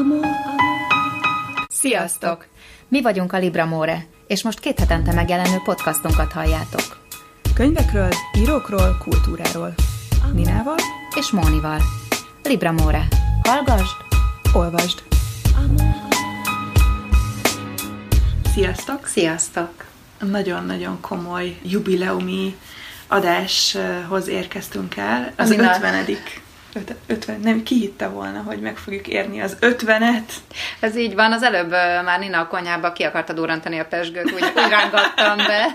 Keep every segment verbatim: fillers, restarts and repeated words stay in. Amor. Sziasztok! Mi vagyunk a Libra Móre, és most két hetente megjelenő podcastunkat halljátok. Könyvekről, írókról, kultúráról. Ninával és Mónival. Libra Móre. Hallgasd, olvasd! Amor. Sziasztok! Sziasztok! Nagyon-nagyon komoly jubileumi adáshoz érkeztünk el. Az ötvenedik. ötven, nem, ki hitte volna, hogy meg fogjuk érni az ötvenet? Ez így van, az előbb már Nina a konyhába ki akarta durrantani a pezsgőt, úgy, úgy rángattam be.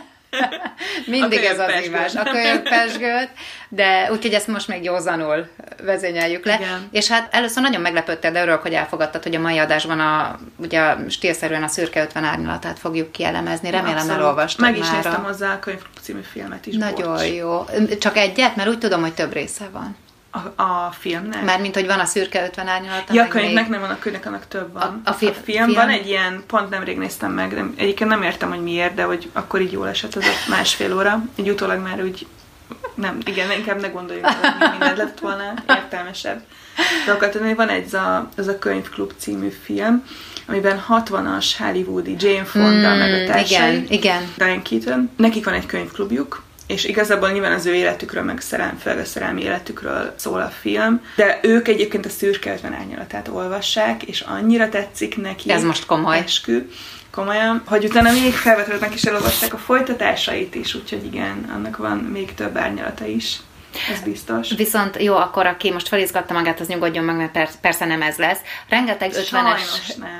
Mindig ez az hívás. A kölyök pezsgőt. De úgyhogy ezt most még józanul vezényeljük le. Igen. És hát először nagyon meglepődtél, de örülök, hogy elfogadtad, hogy a mai adásban a, ugye stílszerűen a szürke ötven árnyalatát fogjuk kielemezni. Remélem elolvastad már. Meg is néztem hozzá a Könyv című filmet is. Nagyon bocs. Jó. Csak egyet? Mert úgy tudom, hogy több része van. A, a filmnek? Mármint, hogy van a szürke ötven árnyalata. Ja, a könyvnek még... nem van, a könyvnek annak több van. A, a, fi- a film, film van egy ilyen, pont nemrég néztem meg, de egyébként nem értem, hogy miért, de hogy akkor így jól esett az a másfél óra. Így utólag már úgy, nem, igen, inkább ne gondoljuk, hogy mindent lett volna értelmesebb. De akkor tudom, hogy van egy a, az a Könyvklub című film, amiben hatvanas hollywoodi Jane Fonda mm, meg a társai, igen, igen. Diane Keaton, nekik van egy könyvklubjuk, és igazából nyilván az ő életükről, meg szerelmi, főleg a szerelmi életükről szól a film, de ők egyébként a szürke ötven árnyalatát olvassák, és annyira tetszik neki. Ez most komoly. Eskü, komolyan, hogy utána még felvetődnek és elolvassák a folytatásait is, úgyhogy igen, annak van még több árnyalata is. Ez biztos. Viszont jó, akkor aki most felizgatta magát, az nyugodjon meg, mert per- persze nem ez lesz. Rengeteg ötvenes,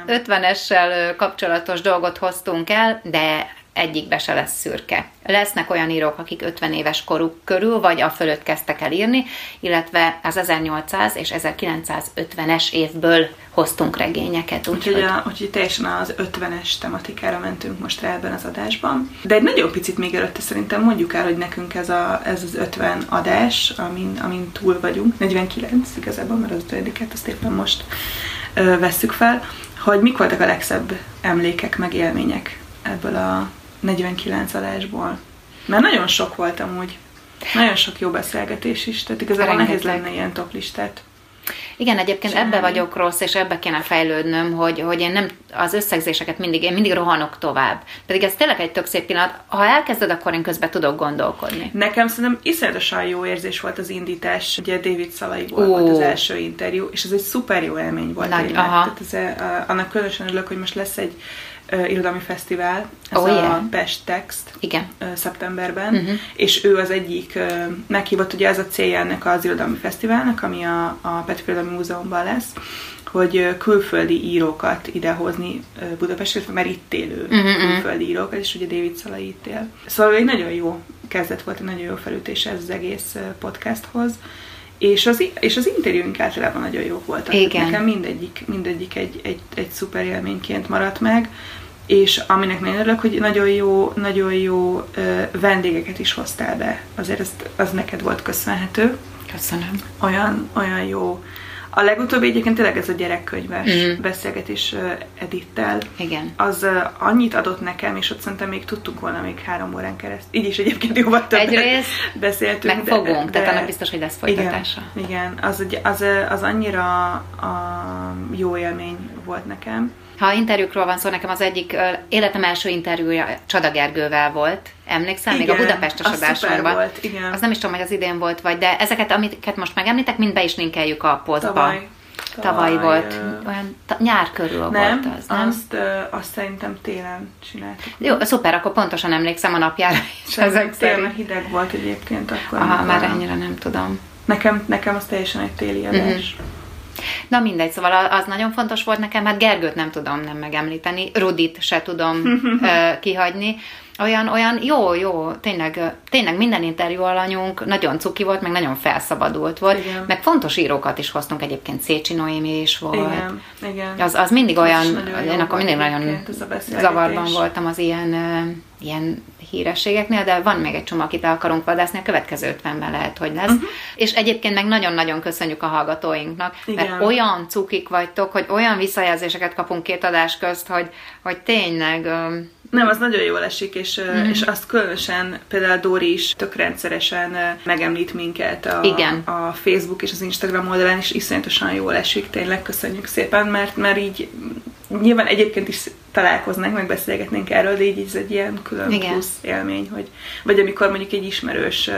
ötvenessel kapcsolatos dolgot hoztunk el, de... egyikbe se lesz szürke. Lesznek olyan írók, akik ötven éves koruk körül, vagy a fölött kezdtek el írni, illetve az ezernyolcszáz és ezerkilencszázötvenes évből hoztunk regényeket. Úgyhogy úgy, hogy... úgy, teljesen az ötvenes tematikára mentünk most rá ebben az adásban. De egy nagyon picit még előtte szerintem mondjuk el, hogy nekünk ez, a, ez az ötven adás, amin, amin túl vagyunk, negyvenkilenc igazából, mert az ötödiket azt éppen most ö, vesszük fel, hogy mik voltak a legszebb emlékek, meg élmények ebből a negyvenkilenc adásból. Mert nagyon sok voltam úgy. Nagyon sok jó beszélgetés is, tehát igazából nehéz lenne ilyen toplistát. Igen, egyébként Semmi. Ebbe vagyok rossz, és ebbe kéne fejlődnöm, hogy, hogy én nem az összegzéseket mindig, én mindig rohanok tovább. Pedig ez tényleg egy tök szép pillanat. Ha elkezded, akkor én közben tudok gondolkodni. Nekem szerintem iszonyatosan jó érzés volt az indítás. Ugye David Szalaiból Ó. volt az első interjú, és ez egy szuper jó élmény volt. Nagy, tehát ez, a, annak különösen örülök, hogy most lesz egy irodalmi fesztivál, ez oh, yeah. a Pest Text szeptemberben, uh-huh. és ő az egyik meghívott, ugye ez a célja ennek az irodalmi fesztiválnak, ami a, a Petőfi Irodalmi Múzeumban lesz, hogy külföldi írókat idehozni Budapestre, mert itt élő uh-huh. külföldi írókat, és ugye David Szalai itt él. Szóval egy nagyon jó kezdet volt, egy nagyon jó felütés ez az egész podcasthoz, és az, és az interjúink általában nagyon jók voltak. Igen. Nekem mindegyik, mindegyik egy, egy, egy szuper élményként maradt meg, és aminek nagyon örülök, hogy nagyon jó, nagyon jó ö, vendégeket is hoztál be. Azért ezt, az neked volt köszönhető. Köszönöm. Olyan, olyan jó. A legutóbbi egyébként tényleg ez a gyerekkönyves mm. beszélgetés Edittel. Igen. Az uh, annyit adott nekem, és ott szerintem még tudtunk volna még három órán keresztül. Így is egyébként jóval többet Egyrészt beszéltünk. Meg fogunk, de, tehát annak biztos, hogy lesz folytatása. Igen, igen. Az, az, az annyira a jó élmény volt nekem. Ha interjúkról van szó, nekem az egyik életem első interjúja Csada Gergővel volt. Emlékszem, igen, még a Budapestes adásunkban. Volt, igen. Az nem is tudom, hogy az idén volt, vagy, de ezeket, amiket most megemlítek, mind be is linkeljük a posztba. Tavaly. Tavaly volt. Olyan t- nyár körül nem, volt az, nem? Azt, azt szerintem télen csináltuk. Jó, szuper, akkor pontosan emlékszem a napjára is. Ezek télen hideg volt egyébként akkor. Aha, már ennyire nem tudom. Nekem, nekem az teljesen egy téli adás. Mm-hmm. Na mindegy, szóval az nagyon fontos volt nekem, hát Gergőt nem tudom nem megemlíteni, Rudit se tudom uh, kihagyni. Olyan, olyan jó, jó, tényleg, tényleg minden interjú alanyunk nagyon cuki volt, meg nagyon felszabadult volt, igen. Meg fontos írókat is hoztunk egyébként, Szécsi Noémi is volt. Igen, igen. Az, az mindig olyan, én akkor mindig nagyon zavarban voltam az ilyen, uh, ilyen hírességeknél, de van még egy csomó, akit el akarunk vadászni, a következő ötvenben lehet, hogy lesz. Uh-huh. És egyébként meg nagyon-nagyon köszönjük a hallgatóinknak, igen. Mert olyan cukik vagytok, hogy olyan visszajelzéseket kapunk két adás közt, hogy, hogy tényleg... Um, Nem, az nagyon jól esik, és, mm. és azt különösen például Dóri is tök rendszeresen megemlít minket a, a Facebook és az Instagram oldalán, és iszonyatosan jól esik, tényleg köszönjük szépen, mert, mert így nyilván egyébként is találkoznánk, meg beszélgetnénk erről, de így, így ez egy ilyen külön igen. plusz élmény, hogy, vagy amikor mondjuk egy ismerős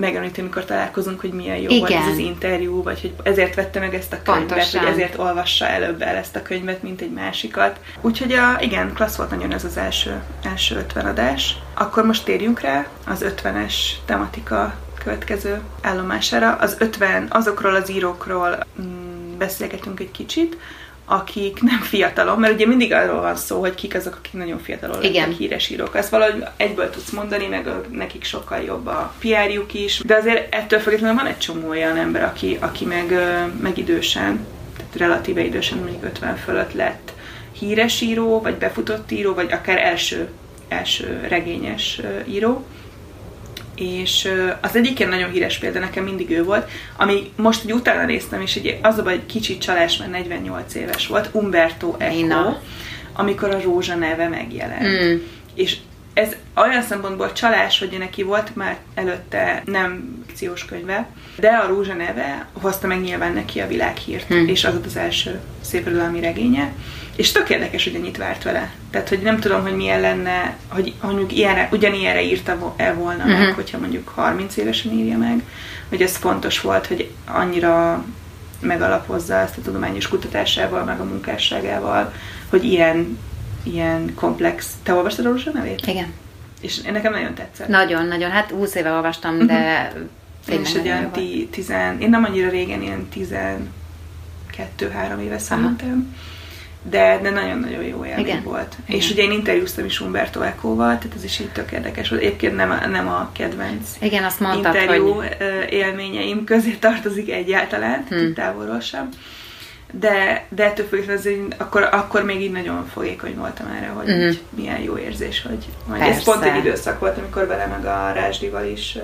megemlíti, amikor találkozunk, hogy milyen jó igen. volt ez az interjú, vagy hogy ezért vette meg ezt a könyvet, pontosan. Vagy ezért olvassa előbb el ezt a könyvet, mint egy másikat. Úgyhogy a, igen, klassz volt nagyon ez az első, első ötven adás. Akkor most térjünk rá az ötvenes tematika következő állomására. Az ötven, azokról az írókról mm, beszélgetünk egy kicsit, akik nem fiatalon, mert ugye mindig arról van szó, hogy kik azok, akik nagyon fiatalon lettek híres írók. Ezt valahogy egyből tudsz mondani, meg nekik sokkal jobb a pé er-jük is, de azért ettől függetlenül van egy csomó olyan ember, aki, aki meg, meg idősen, tehát relatíve idősen, mondjuk ötven fölött lett híres író, vagy befutott író, vagy akár első, első regényes író. És az egyik ilyen nagyon híres példa nekem mindig ő volt, ami most úgy utána néztem, és így az abban egy kicsit csalás, mert negyvennyolc éves volt, Umberto Eco, amikor a Rózsa neve megjelent. Mm. És ez olyan szempontból csalás, hogy neki volt már előtte nem fikciós könyve, de a Rózsa neve hozta meg nyilván neki a világhírt, mm. és az volt az első szépirodalmi regénye. És tök érdekes, hogy ennyit várt vele. Tehát, hogy nem tudom, hogy milyen lenne, hogy, hogy mondjuk ilyenre, ugyanilyenre írta-e volna mm-hmm. meg, hogyha mondjuk harminc évesen írja meg, hogy ez fontos volt, hogy annyira megalapozza ezt a tudományos kutatásával, meg a munkásságával, hogy ilyen, ilyen komplex... Te olvastad a Rózsa nevét? Igen. És nekem nagyon tetszett. Nagyon, nagyon. Hát húsz éve olvastam, mm-hmm. de... Én is egy olyan tizen... Én nem annyira régen, ilyen tizenkettő-három éve szerintem. De, de nagyon-nagyon jó élmény volt. Igen. És ugye én interjúztam is Umberto Ecoval, tehát ez is így tök érdekes volt. Egyébként nem, nem a kedvenc igen, azt mondtad, interjú hogy... élményeim közé tartozik egyáltalán, hmm. távolról sem. De, de ettől függetlenül akkor, akkor még így nagyon fogékony voltam erre, hogy hmm. így, milyen jó érzés, hogy, hogy ez pont egy időszak volt, amikor vele meg a Rásdival is uh,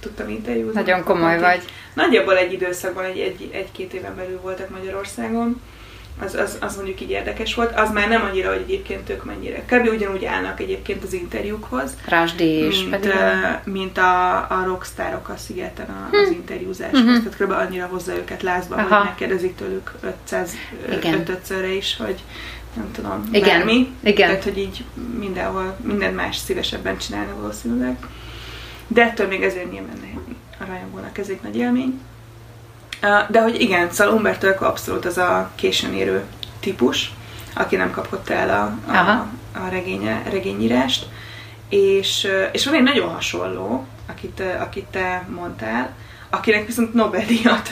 tudtam interjúzni. Nagyon komoly vagy. Így, nagyjából egy időszakban, egy, egy, egy-két éven belül voltak Magyarországon. Az, az, az mondjuk így érdekes volt. Az már nem annyira, hogy egyébként ők mennyire. Kb. Ugyanúgy állnak egyébként az interjúkhoz. Rásdi is. Mint, mint a, a rockstárok a szigeten a, hm. az interjúzáshoz. Mm-hmm. Tehát kb. Annyira hozza őket lázba, aha. hogy megkérdezik tőlük ötszázszörre is, hogy nem tudom, igen. bármi. Igen. Tehát, hogy így mindenhol, minden más szívesebben csinálnak valószínűleg. De ettől még ezért nyilván a rajongónak ez egy nagy élmény. De hogy igen, szóval Umberto Eco abszolút az a későn érő típus, aki nem kapott el a, a, a regénye, regényírást. És, és van egy nagyon hasonló, akit, akit te mondtál, akinek viszont Nobel-díjat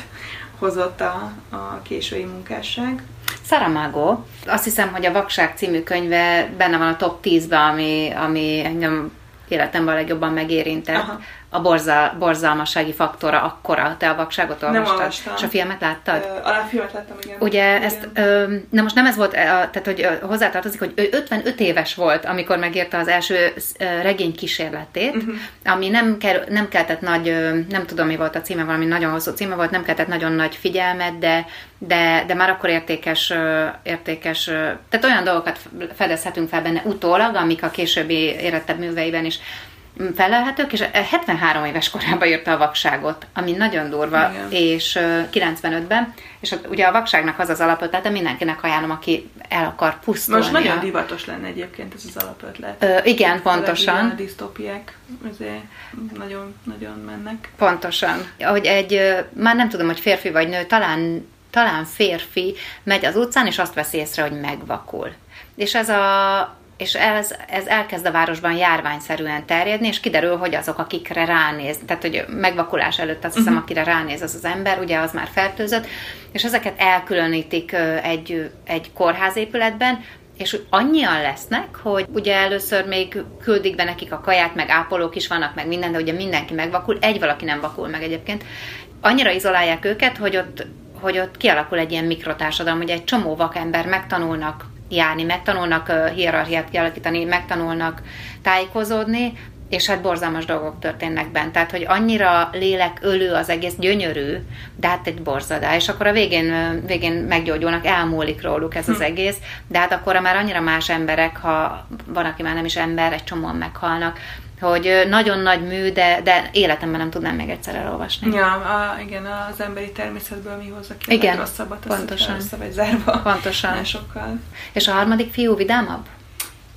hozott a, a késői munkásság. Saramago. Azt hiszem, hogy a Vakság című könyve benne van a top tízben, ami, ami engem életemben legjobban megérintett. Aha. A borza, borzalmassági faktora akkora. Te a Vakságot olvastad? És a filmet láttad? Ö, a filmet láttam, igen. Ugye, igen. Ezt, ö, na most nem ez volt, tehát hogy hozzátartozik, hogy ő ötvenöt éves volt, amikor megírta az első regény kísérletét, uh-huh. ami nem, ker, nem keltett nagy, nem tudom mi volt a címe, valami nagyon hosszú címe volt, nem keltett nagyon nagy figyelmet, de, de, de már akkor értékes, értékes, tehát olyan dolgokat fedezhetünk fel benne utólag, amik a későbbi érettebb műveiben is felelhetők, és hetvenhárom éves korában írta a Vakságot, ami nagyon durva, igen. és kilencvenötben, és ugye a Vakságnak az az alapötlete, mindenkinek ajánlom, aki el akar pusztulni. Most nagyon divatos lenne egyébként ez az alapötlet. Ö, igen, pontosan. Igen, a disztópiák nagyon, nagyon mennek. Pontosan. Hogy egy, már nem tudom, hogy férfi vagy nő, talán, talán férfi megy az utcán, és azt veszi észre, hogy megvakul. És ez a és ez, ez elkezd a városban járványszerűen terjedni, és kiderül, hogy azok, akikre ránéz, tehát hogy megvakulás előtt azt hiszem, uh-huh. akire ránéz az az ember, ugye az már fertőzött, és ezeket elkülönítik egy, egy kórházépületben, és annyian lesznek, hogy ugye először még küldik be nekik a kaját, meg ápolók is vannak, meg minden, de ugye mindenki megvakul, egy valaki nem vakul meg egyébként. Annyira izolálják őket, hogy ott, hogy ott kialakul egy ilyen mikrotársadalom, ugye egy csomó vakember megtanulnak járni, megtanulnak hierarchiát kialakítani, megtanulnak tájékozódni, és hát borzalmas dolgok történnek bent. Tehát, hogy annyira lélekölő az egész, gyönyörű, de hát egy borzadá. És akkor a végén, végén meggyógyulnak, elmúlik róluk ez az egész, de hát akkor már annyira más emberek, ha van, aki már nem is ember, egy csomóan meghalnak, hogy nagyon nagy mű, de, de életemben nem tudnám még egyszer elolvasni. Ja, a, igen, az emberi természetből mi hozza ki igen, a legrosszabbat, az, hogy rosszabb egy zárva. Pontosan. Másokkal. És a harmadik fiú vidámabb?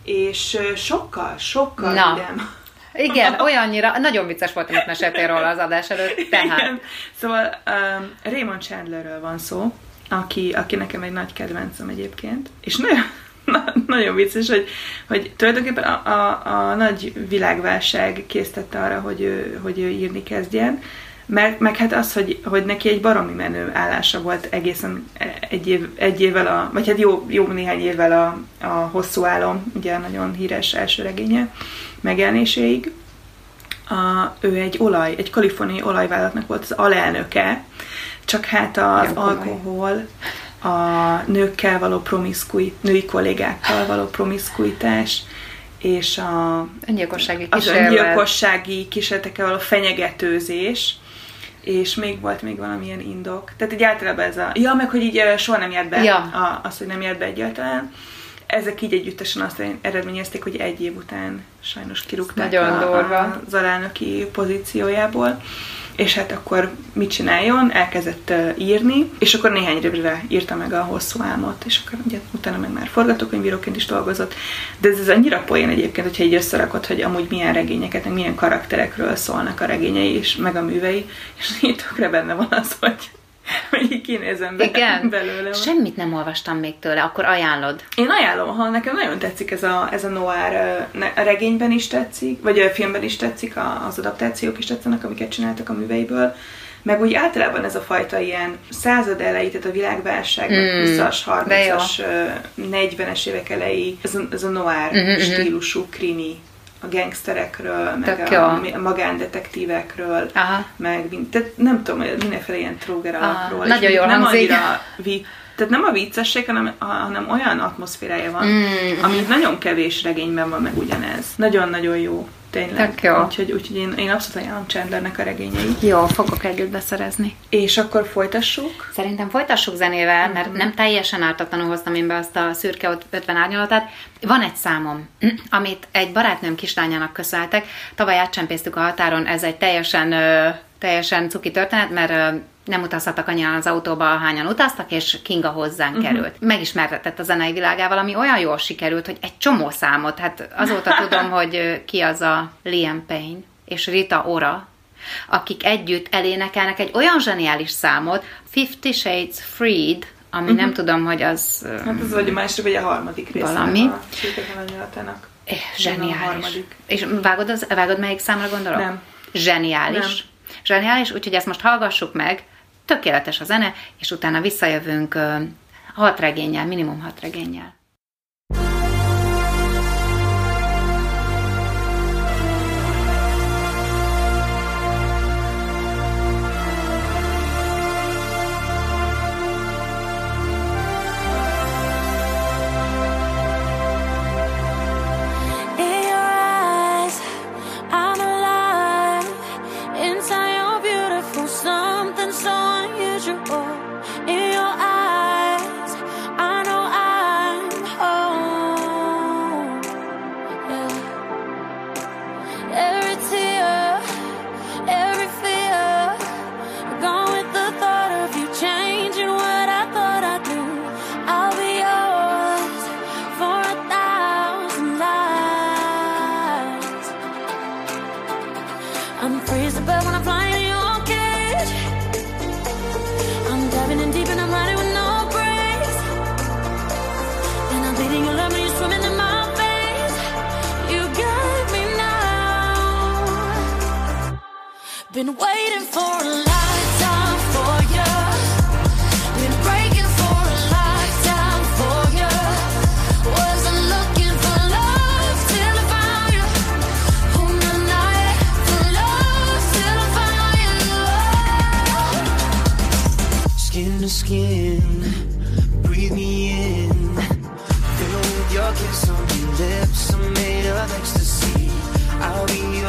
És sokkal, sokkal Na. vidám. Igen, olyannyira, nagyon vicces volt, amit meséltél róla az adás előtt, tehát. Igen. Szóval um, Raymond Chandlerről van szó, aki, aki nekem egy nagy kedvencem egyébként, és nagyon, na, nagyon vicces, hogy, hogy tulajdonképpen a, a, a nagy világválság késztette arra, hogy ő, hogy ő írni kezdjen, meg, meg hát az, hogy, hogy neki egy baromi menő állása volt egészen egy, év, egy évvel, a, vagy hát jó, jó néhány évvel a, a Hosszú álom, ugye a nagyon híres első regénye megjelenéséig. A, ő egy olaj, egy kaliforniai olajvállalatnak volt az alelnöke, csak hát az Jön, alkohol, a nőkkel való promiszkuit, női kollégákkal való promiszkuitás, és a, öngyilkossági az öngyilkossági kísérletekkel való fenyegetőzés, és még volt még valamilyen indok. Tehát így általában ez a... Ja, meg hogy így soha nem járt be, ja. a, az, hogy nem járt be egyáltalán. Ezek így együttesen azt eredményezték, hogy egy év után sajnos kirúgták a, az alelnöki pozíciójából, és hát akkor mit csináljon? Elkezdett írni, és akkor néhány évre írta meg a Hosszú álmot, és akkor ugye utána meg már forgatókönyvíróként is dolgozott, de ez, ez annyira poén egyébként, hogyha így összerakod, hogy amúgy milyen regényeket, meg milyen karakterekről szólnak a regényei, és meg a művei, és így tökre benne van az, hogy hogy így kinézem be, igen. belőle. Semmit nem olvastam még tőle, akkor ajánlod. Én ajánlom, ha nekem nagyon tetszik ez a, ez a noir, a regényben is tetszik, vagy a filmben is tetszik, az adaptációk is tetszenek, amiket csináltak a műveiből, meg úgy általában ez a fajta ilyen század elejé, tehát a világválság, mm, húszas, harmincas, negyvenes évek elejé, ez a, ez a noir mm-hmm. stílusú krimi, a gangsterekről, meg a, a magándetektívekről, Aha. meg tehát nem tudom, mindenféle ilyen tróger alakról. Nagyon jól nem hangzik. Vi, tehát nem a viccesség, hanem, a, hanem olyan atmoszférája van, mm. ami nagyon kevés regényben van, meg ugyanez. Nagyon-nagyon jó, tényleg. Úgyhogy, úgyhogy én, én abszolút ajánlom Chandlernek a regényeit. Jó, fogok együtt beszerezni. És akkor folytassuk? Szerintem folytassuk zenével, mm-hmm. mert nem teljesen ártatlanul hoztam én be azt a Szürke ötven árnyalatát. Van egy számom, amit egy barátnőm kislányának köszönhetek. Tavaly átcsempésztük a határon, ez egy teljesen, teljesen cuki történet, mert nem utazhattak annyian az autóba, hányan utaztak, és Kinga hozzánk uh-huh. került. Megismertetett a zenei világával, ami olyan jól sikerült, hogy egy csomó számot, hát azóta tudom, hogy ki az a Liam Payne és Rita Ora, akik együtt elénekelnek egy olyan zseniális számot, Fifty Shades Freed, ami uh-huh. nem tudom, hogy az... Hát az vagy a másik, vagy a harmadik rész. Valami. A Csíketlenanyalatának. Zseniális. És vágod, az, vágod melyik számra gondolok? Nem. Zseniális. Nem. Zseniális, úgyhogy ezt most hallgassuk meg. Tökéletes a zene, és utána visszajövünk hat regénnyel, minimum hat regénnyel. Been waiting for a lifetime for you. Been breaking for a lifetime for you. Wasn't looking for love till I found you. On the night for love till I found you. Oh. Skin to skin, breathe me in. Fill with your kiss on your lips, I'm made of ecstasy. I'll be your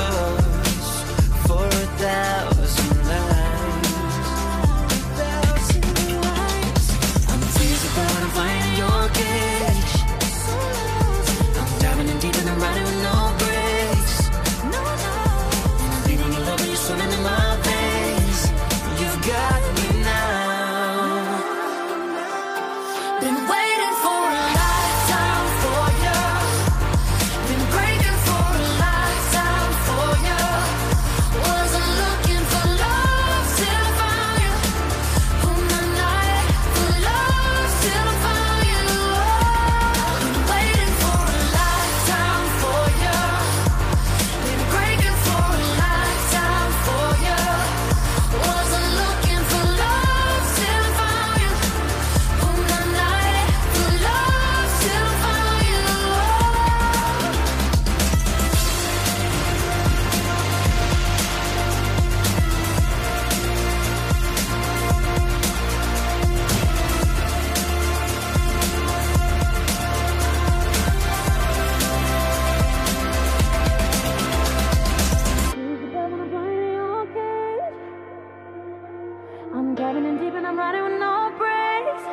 I'm diving in deep and I'm riding with no brakes.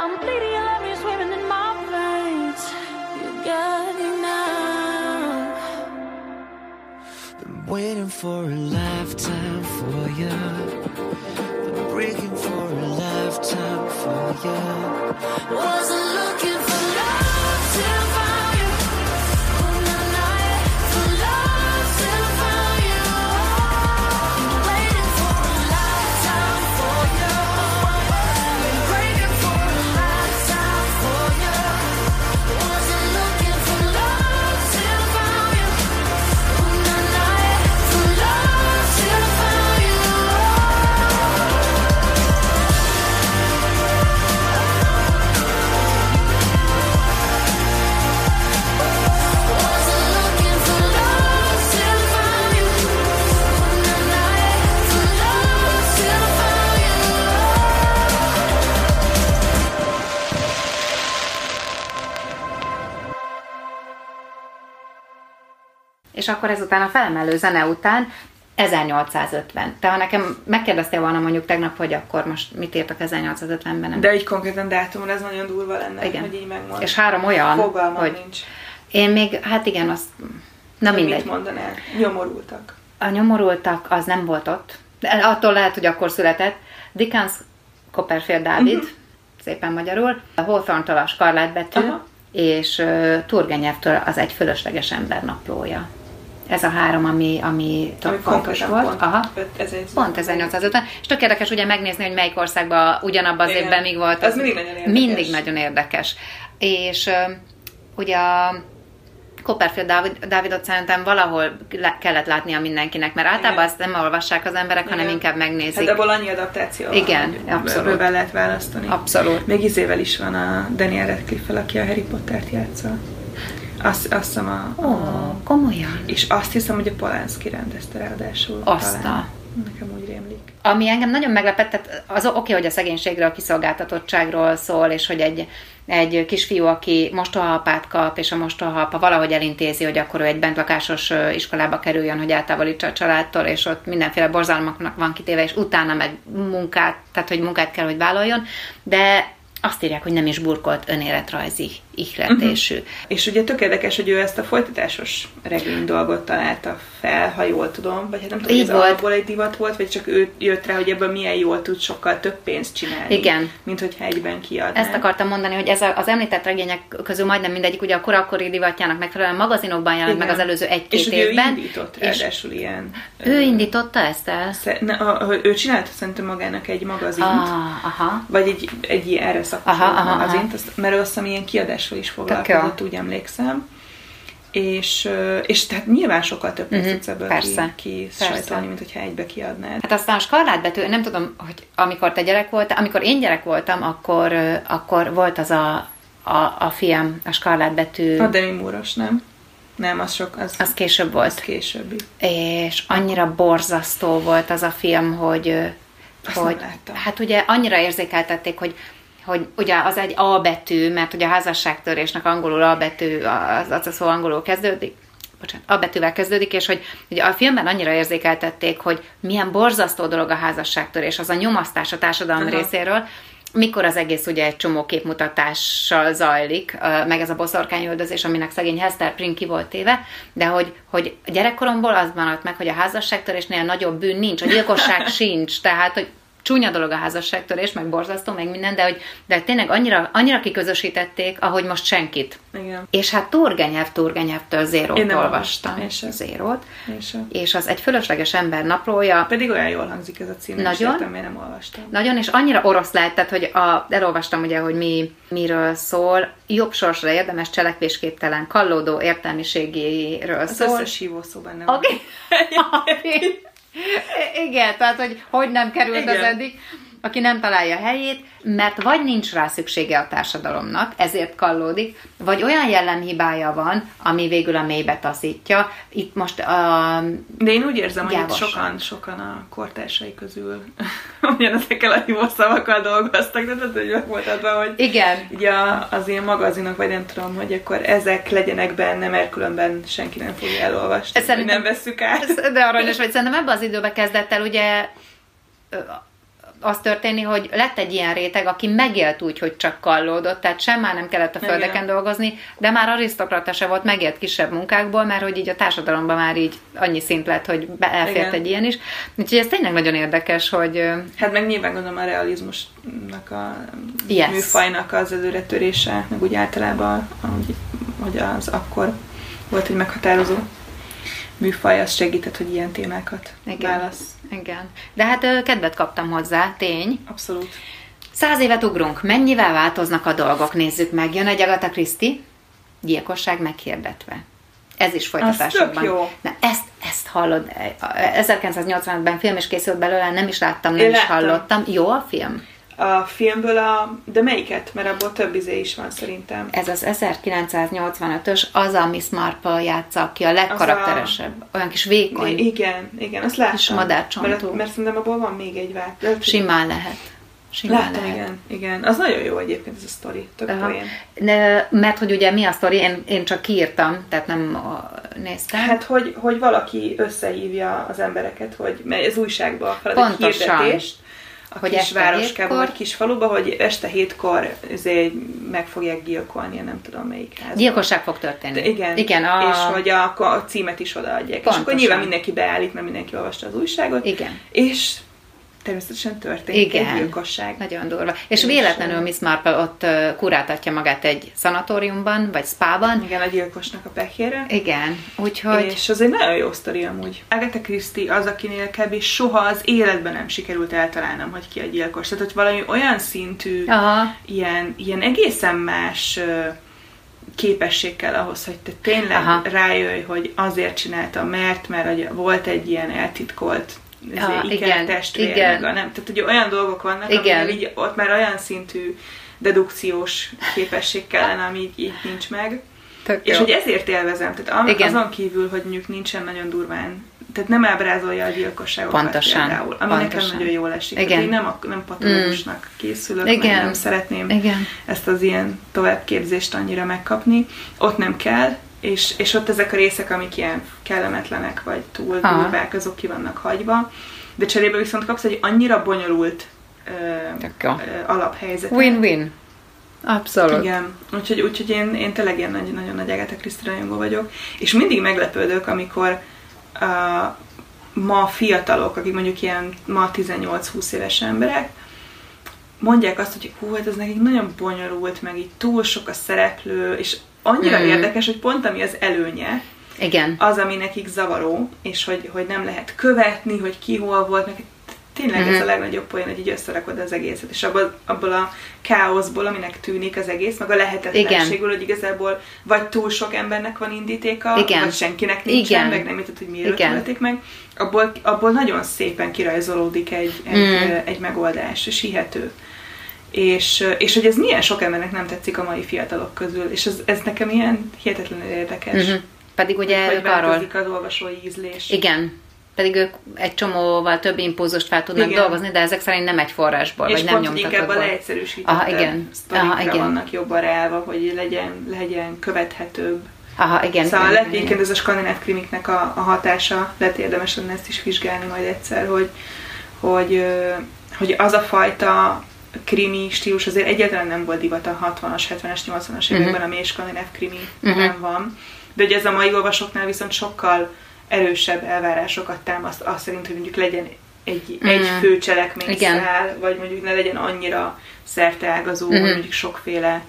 I'm bleeding and love you swimming in my veins. You got it now. Been waiting for a lifetime for you. Been breaking for a lifetime for you. Wasn't looking for love till I found you. On the night for love till I found you. És akkor ezután a felemelő zene után ezernyolcszázötven. Te ha nekem megkérdeztél volna mondjuk tegnap, hogy akkor most mit írtak ezernyolcszázötvenben? Nem? De egy konkrétan dátumon ez nagyon durva lenne, igen. Hogy így megmond. És három olyan, fogalmam hogy nincs. Én még, hát igen, azt... Na mindegy. Mit mondanál? Nyomorultak. A nyomorultak az nem volt ott. De attól lehet, hogy akkor született. Dickens, Copperfield Dávid, uh-huh. szépen magyarul. A Hawthorne-tól a Scarlett betű, uh-huh. és uh, Turgenyevtől az egy fölösleges ember naplója. Ez a három, ami, ami tök fontos volt. Pont, aha. Pont ezernyolcszázötven. És tök érdekes ugye megnézni, hogy melyik országban ugyanabban az igen. évben még volt. Ez mindig nagyon érdekes. Mindig nagyon érdekes. És ugye a Copperfield Dávid, Dávidot szerintem valahol le, kellett látnia mindenkinek, mert általában igen. azt nem olvassák az emberek, igen. hanem inkább megnézik. Hát abból annyi adaptáció van, igen, abszolút. Bőven lehet választani. Abszolút. Még izével is van a Daniel Radcliffe-fel, aki a Harry Pottert játsza. Azt, azt hiszem a... Ó, a, komolyan. És azt hiszem, hogy a Polanszki rendezte ráadásul. Azt a... Nekem úgy rémlik. Ami engem nagyon meglepett, tehát az oké, okay, hogy a szegénységről, a kiszolgáltatottságról szól, és hogy egy, egy kisfiú, aki mostohaapát kap, és a mostohaapa valahogy elintézi, hogy akkor ő egy bentlakásos iskolába kerüljön, hogy eltávolítsa a családtól, és ott mindenféle borzalmaknak van kitéve, és utána meg munkát, tehát hogy munkát kell, hogy vállaljon, de... Azt írják, hogy nem is burkolt önéletrajzi ihletésű. Uh-huh. És ugye tök érdekes, hogy ő ezt a folytatásos regény dolgot találta fel, ha jól tudom, vagy hát nem tudom, hogy ez alapból egy divat volt, vagy csak ő jött rá, hogy ebből milyen jól tud sokkal több pénzt csinálni, igen. mint hogyha egyben kiadná. Ezt akartam mondani, hogy ez a, az említett regények közül majdnem mindegyik ugye a korakori divatjának megfelelően magazinokban jelent igen. meg az előző egy-két és évben. És ő indított ráadásul ilyen... Ő indította ezt el? Ne, a, a, ő csinálta szerintem magának egy magazint, ah, aha. vagy egy, egy ilyen erre szakaszoló magazint, azt, mert azt hiszem ilyen kiadásról is foglalkozott, úgy emlékszem. És, és tehát nyilván sokkal több pénzt tudsz ebből kisajtolni, mint hogyha egybe kiadnád. Hát aztán a Scarlett betű, nem tudom, hogy amikor te gyerek voltál, amikor én gyerek voltam, akkor, akkor volt az a, a, a film, a Scarlett betű. A Demi Moore-os, nem? Nem, az sok... Az, az később volt. Az későbbi. És annyira borzasztó volt az a film, hogy... hogy hát ugye annyira érzékeltették, hogy hogy ugye az egy A betű, mert ugye a házasságtörésnek angolul A betű, az, az a szó angolul kezdődik, bocsánat, A betűvel kezdődik, és hogy ugye a filmben annyira érzékeltették, hogy milyen borzasztó dolog a házasságtörés, az a nyomasztás a társadalom aha. részéről, mikor az egész ugye egy csomó képmutatással zajlik, meg ez a boszorkányüldözés, aminek szegény Hester Prynne ki volt téve, de hogy, hogy gyerekkoromból az maradt meg, hogy a házasságtörésnél nagyobb bűn nincs, a gyilkosság sincs, tehát, hogy csúnya dolog a házasságtörés, meg borzasztó, meg minden, de, hogy, de tényleg annyira, annyira kiközösítették, ahogy most senkit. Igen. És hát Turgenyev, Turgenyevtől Zérót olvastam. Én sem. Zérót. Én sem. És az egy fölösleges ember naplója. Pedig olyan jól hangzik ez a cím, nagyon, és értem, én nem olvastam. Nagyon, és annyira orosz lehetett, hogy a, elolvastam ugye, hogy mi, miről szól. Jobb sorsra érdemes, cselekvésképtelen, kallódó értelmiségéről az szól. Az összes hívószó benne van. Okay. Igen, tehát, hogy hogy nem került igen. az eddig, aki nem találja helyét, mert vagy nincs rá szüksége a társadalomnak, ezért kallódik, vagy olyan jellemhibája van, ami végül a mélybe taszítja. Itt most a... De én úgy érzem, gyávasan. Hogy itt sokan, sokan a kortársai közül ugyanezekkel a hívó szavakkal dolgoztak, de ez úgy volt adva, hogy igen. Ugye az ilyen magazinok, vagy nem tudom, hogy akkor ezek legyenek benne, mert különben senki nem fogja elolvasni, nem vesszük át. De aranyos vagy, szerintem ebben az időben kezdett el ugye az történni, hogy lett egy ilyen réteg, aki megélt úgy, hogy csak kallódott, tehát sem már nem kellett a földeken dolgozni, de már arisztokrata se volt, megélt kisebb munkákból, mert hogy így a társadalomban már így annyi szint lett, hogy elfért egy ilyen is. Úgyhogy ez tényleg nagyon érdekes, hogy... Hát meg nyilván gondolom a realizmusnak a yes. műfajnak az előretörése, meg úgy általában, hogy az akkor volt egy meghatározó műfaj, az segített, hogy ilyen témákat igen. válasz. Igen. De hát kedvet kaptam hozzá, tény. Abszolút. Száz évet ugrunk. Mennyivel változnak a dolgok? Nézzük meg. Jön egy Agatha Christie, Gyilkosság meghirdetve. Ez is folytatásokban. Jó. Na, ezt, ezt hallod. ezerkilencszáznyolcvanötben film is készült belőle, nem is láttam, nem Én is láttam. hallottam. Jó a film? A filmből a... De melyiket? Mert abból több izé is van szerintem. Ez az ezerkilencszáznyolcvanötös, az a Miss Marple játsza, aki a legkarakteresebb. A... Olyan kis vékony. Igen, igen, azt láttam. Kis madárcsontú. Mert, mert szerintem abból van még egy vált. Simán lehet. Simán Láttam, lehet. igen, igen. Az nagyon jó egyébként ez a sztori, tök poén. Mert hogy ugye mi a sztori, én, én csak kiírtam, tehát nem néztem. Hát, hogy, hogy valaki összehívja az embereket, hogy ez újságban felad egy hirdetést, a hogy kis városkában, vagy kis faluba, hogy este hétkor meg fogják gyilkolni, nem tudom melyik házban. Gyilkosság fog történni. De igen, igen a... és hogy a, a címet is odaadják. Pontosan. És akkor nyilván mindenki beállít, mert mindenki olvasta az újságot. Igen. És természetesen történik egy gyilkosság. Nagyon durva. És véletlenül Miss Marple ott kuráltatja magát egy szanatóriumban, vagy spában. Igen, a gyilkosnak a pekjére. Igen, úgyhogy... És az egy nagyon jó sztori amúgy. Agatha Christie az, akinél kb. Soha az életben nem sikerült eltalálnom, hogy ki a gyilkos. Tehát, hogy valami olyan szintű, ilyen, ilyen egészen más képesség kell ahhoz, hogy te tényleg Aha. rájöjj, hogy azért csinálta, mert, mert volt egy ilyen eltitkolt Ah, igen, testvér, igen. Meg a nem. Tehát ugye olyan dolgok vannak, amik így ott már olyan szintű dedukciós képesség kellene, ami így, így nincs meg. Tök és jó. Hogy ezért élvezem. Tehát am, azon kívül, hogy mondjuk nincsen nagyon durván, tehát nem ábrázolja a gyilkosságokat pontosan, például, ami pontosan. Nekem nagyon jól esik. Igen. Én nem, nem patológusnak készülök, igen. mert nem szeretném igen. ezt az ilyen továbbképzést annyira megkapni. Ott nem kell. És, és ott ezek a részek, amik ilyen kellemetlenek, vagy túl durvák, azok ki vannak hagyva. De cserébe viszont kapsz egy annyira bonyolult ö, ö, alaphelyzetet. Win-win. Abszolút. Igen. Úgyhogy, úgyhogy én, én tényleg ilyen nagy, nagyon nagy Agatha Christie rajongó vagyok. És mindig meglepődök, amikor a, ma fiatalok, akik mondjuk ilyen ma tizennyolc-húsz éves emberek, mondják azt, hogy hú, hát ez nekik nagyon bonyolult, meg így túl sok a szereplő, és annyira mm. érdekes, hogy pont ami az előnye, igen. az, ami nekik zavaró, és hogy, hogy nem lehet követni, hogy ki hol volt, nekik tényleg mm-hmm. ez a legnagyobb poén, hogy így összerakod az egészet, és abból, abból a káoszból, aminek tűnik az egész, meg a lehetetlenségből, hogy igazából vagy túl sok embernek van indítéka, igen. vagy senkinek nincsen, igen. meg nem jutott, hogy miért töltik meg, abból, abból nagyon szépen kirajzolódik egy, egy, mm. egy megoldás, és hihető. És, és hogy ez milyen sok embernek nem tetszik a mai fiatalok közül, és ez, ez nekem ilyen hihetetlenül érdekes. Uh-huh. Pedig ugye hogy változik az olvasói ízlés. Igen. Pedig ők egy csomóval több impulzust fel tudnak igen. dolgozni, de ezek szerint nem egy forrásból, és vagy nem nyomtatott. És pont inkább a leegyszerűsített sztorikra vannak jobban ráva, hogy legyen, legyen követhetőbb. Aha, igen. Szóval lett egyébként ez a skandináv krimiknek a, a hatása, lett érdemes lenne ezt is vizsgálni majd egyszer, hogy, hogy, hogy az a fajta krimi stílus azért egyáltalán nem volt divat a hatvanas, hetvenes, nyolcvanas években, uh-huh. a mély skandináv krimi uh-huh. nem van. De ugye ez a mai olvasóknál viszont sokkal erősebb elvárásokat támaszt, azt szerint, hogy mondjuk legyen egy, uh-huh. egy fő cselekményszál, vagy mondjuk ne legyen annyira szerteágazó, uh-huh. vagy mondjuk sokféle,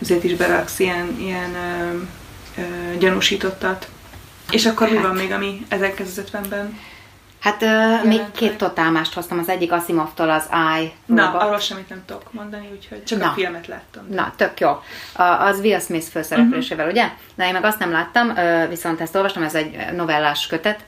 azért is beraksz ilyen, ilyen ö, ö, gyanúsítottat. És akkor hát. Mi van még, ami ezerkilencszázötvenben? Hát uh, még két totálmást hoztam, az egyik Asimovtól az I, Robot. Na, arról semmit nem tudok mondani, úgyhogy csak Na. a filmet láttam. De. Na, tök jó. Az Will Smith főszereplésével, uh-huh. ugye? Na, én meg azt nem láttam, viszont ezt olvastam, ez egy novellás kötet,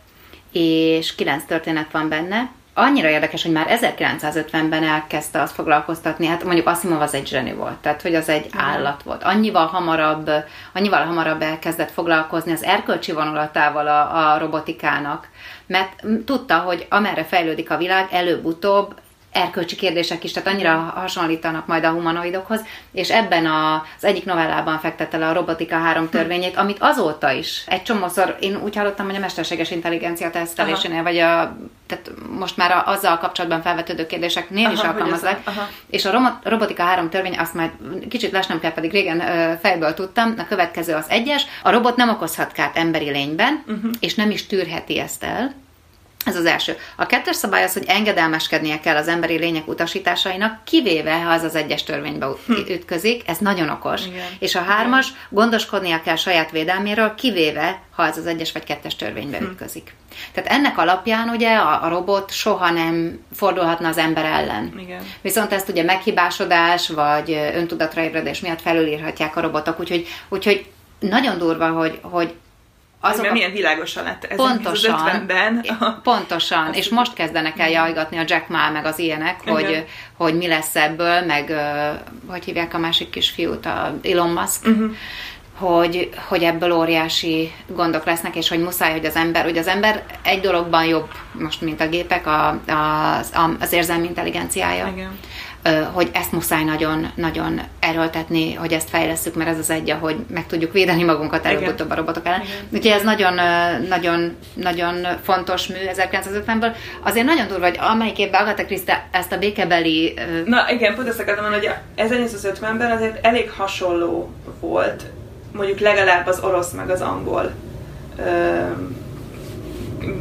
és kilenc történet van benne. Annyira érdekes, hogy már ezerkilencszázötvenben elkezdte azt foglalkoztatni, hát mondjuk Asimov az egy zseni volt, tehát hogy az egy állat volt. Annyival hamarabb, annyival hamarabb elkezdett foglalkozni az erkölcsi vonulatával a, a robotikának, mert tudta, hogy amerre fejlődik a világ, előbb-utóbb erkölcsi kérdések is, tehát annyira hasonlítanak majd a humanoidokhoz, és ebben a, az egyik novellában fektette le a Robotika három törvényét, amit azóta is egy csomószor, én úgy hallottam, hogy a mesterséges intelligencia tesztelésénél, vagy a, tehát most már a, azzal kapcsolatban felvetődő kérdéseknél aha, is alkalmazzák, és a Roma, Robotika három törvény, azt már kicsit lesnem kell, pedig régen ö, fejből tudtam, a következő az egyes, a robot nem okozhat kárt emberi lényben, uh-huh. és nem is tűrheti ezt el. Ez az első. A kettes szabály az, hogy engedelmeskednie kell az emberi lények utasításainak, kivéve, ha az az egyes törvénybe ütközik, ez nagyon okos. Igen. És a hármas, gondoskodnia kell saját védelméről, kivéve, ha az az egyes vagy kettes törvénybe ütközik. Tehát ennek alapján ugye a, a robot soha nem fordulhatna az ember ellen. Igen. Viszont ezt ugye meghibásodás, vagy öntudatra ébredés miatt felülírhatják a robotok. Úgyhogy, úgyhogy nagyon durva, hogy... hogy Azok a... milyen világosan lett ez pontosan, az ötvenben. Pontosan, és most kezdenek el jajgatni a Jack Ma meg az ilyenek, hogy, hogy mi lesz ebből, meg hogy hívják a másik kisfiút, a Elon Musk, uh-huh. hogy, hogy ebből óriási gondok lesznek, és hogy muszáj, hogy az ember, hogy az ember egy dologban jobb most, mint a gépek, a, a, az érzelmi intelligenciája. Igen. Hogy ezt muszáj nagyon-nagyon erőltetni, hogy ezt fejlesszük, mert ez az egy, ahogy meg tudjuk védeni magunkat előbb-utóbb a robotok ellen. Igen. Úgyhogy ez nagyon-nagyon fontos mű ezerkilencszázötvenből. Azért nagyon durva, hogy amelyik évben Agatha Christie ezt a békebeli... Na igen, pont ezt akartam mondani, hogy ezerkilencszázötvenben azért elég hasonló volt, mondjuk legalább az orosz meg az angol öm,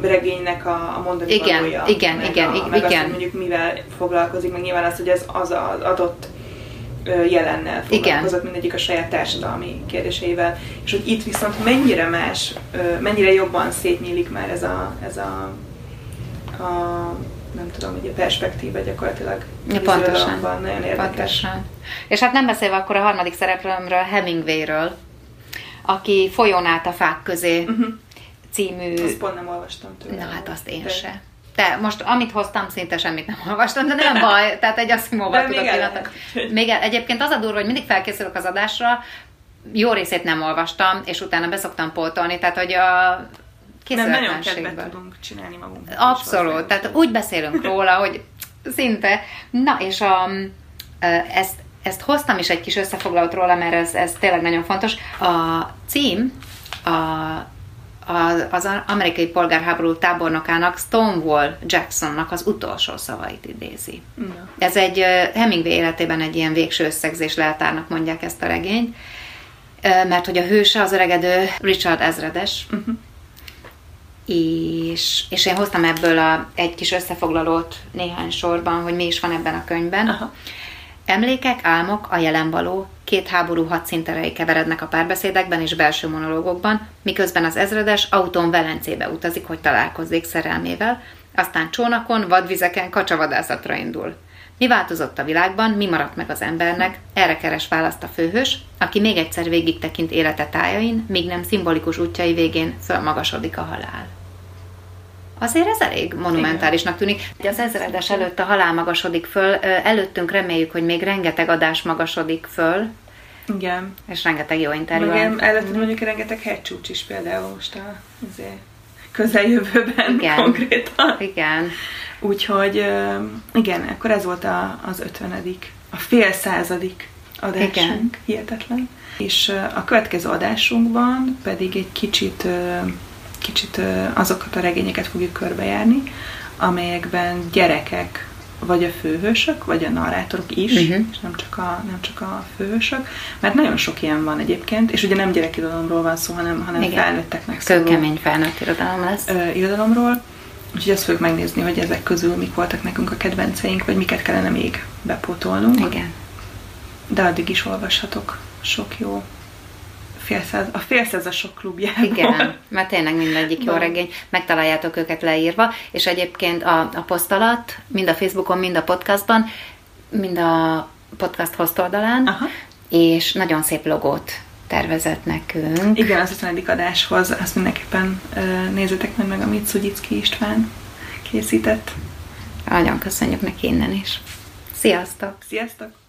regénynek a mondani valója. Igen, meg igen, a, igen. Meg igen. Azt, hogy mondjuk mivel foglalkozik, meg nyilván az, hogy ez az az adott jelennel foglalkozott, mindegyik a saját társadalmi kérdéseivel. És hogy itt viszont mennyire más, mennyire jobban szétnyílik már ez a, ez a, a nem tudom, hogy a perspektíva gyakorlatilag ja, pontosan. Van, nagyon érdekes. Pontosan. És hát nem beszélve akkor a harmadik szereplőmről, Hemingwayről, aki folyón át a fák közé uh-huh. című... Azt pont nem olvastam tőle. Na hát azt én de... se. De most, amit hoztam, szinte semmit nem olvastam, de nem baj, tehát egy Asimovval tudok illetve. Még egyébként az a durva, hogy mindig felkészülök az adásra, jó részét nem olvastam, és utána beszoktam pótolni, tehát hogy a készületlenségből. Nagyon kedvet tudunk csinálni magunkat. Abszolút, tehát úgy beszélünk róla, hogy szinte... Na, és a, ezt, ezt hoztam is egy kis összefoglalót róla, mert ez, ez tényleg nagyon fontos. A cím, a... az amerikai polgárháború tábornokának, Stonewall Jacksonnak az utolsó szavait idézi. No. Ez egy Hemingway életében egy ilyen végső összegzés leltárnak mondják ezt a regényt, mert hogy a hőse az öregedő Richard ezredes, uh-huh. és, és én hoztam ebből a, egy kis összefoglalót néhány sorban, hogy mi is van ebben a könyvben. Aha. Emlékek, álmok, a jelen való, két háború hadszínterei keverednek a párbeszédekben és belső monológokban, miközben az ezredes autón Velencébe utazik, hogy találkozzék szerelmével, aztán csónakon, vadvizeken, kacsavadászatra indul. Mi változott a világban, mi maradt meg az embernek, erre keres választ a főhős, aki még egyszer végig tekint élete tájain, míg nem szimbolikus útjai végén fölmagasodik a halál. Azért ez elég monumentálisnak tűnik. Az ezredes előtt a halál magasodik föl, előttünk reméljük, hogy még rengeteg adás magasodik föl. Igen. És rengeteg jó interjú. Igen, előttünk mondjuk rengeteg hegycsúcs is például most a közeljövőben igen. konkrétan. Igen. Úgyhogy igen, akkor ez volt a, az ötvenedik, a fél századik adásunk. Igen. Hihetetlen. És a következő adásunkban pedig egy kicsit... kicsit azokat a regényeket fogjuk körbejárni, amelyekben gyerekek, vagy a főhősök, vagy a narrátorok is, uh-huh. és nem csak, a, nem csak a főhősök, mert nagyon sok ilyen van egyébként, és ugye nem gyerekirodalomról van szó, hanem, hanem felnőtteknek szóló. Kőkemény felnőtt irodalom lesz. Uh, irodalomról, úgyhogy azt fogjuk megnézni, hogy ezek közül mik voltak nekünk a kedvenceink, vagy miket kellene még bepótolnunk. Igen. De addig is olvashatok sok jó Félszáz, a félszázasok klubjában. Igen, mert tényleg mindegyik jó regény. Megtaláljátok őket leírva, és egyébként a, a poszt alatt, mind a Facebookon, mind a podcastban, mind a podcast host oldalán, aha. és nagyon szép logót tervezett nekünk. Igen, az ötvenedik adáshoz azt mindenképpen nézzetek meg meg, amit Szugyicki István készített. Nagyon köszönjük neki innen is. Sziasztok! Sziasztok!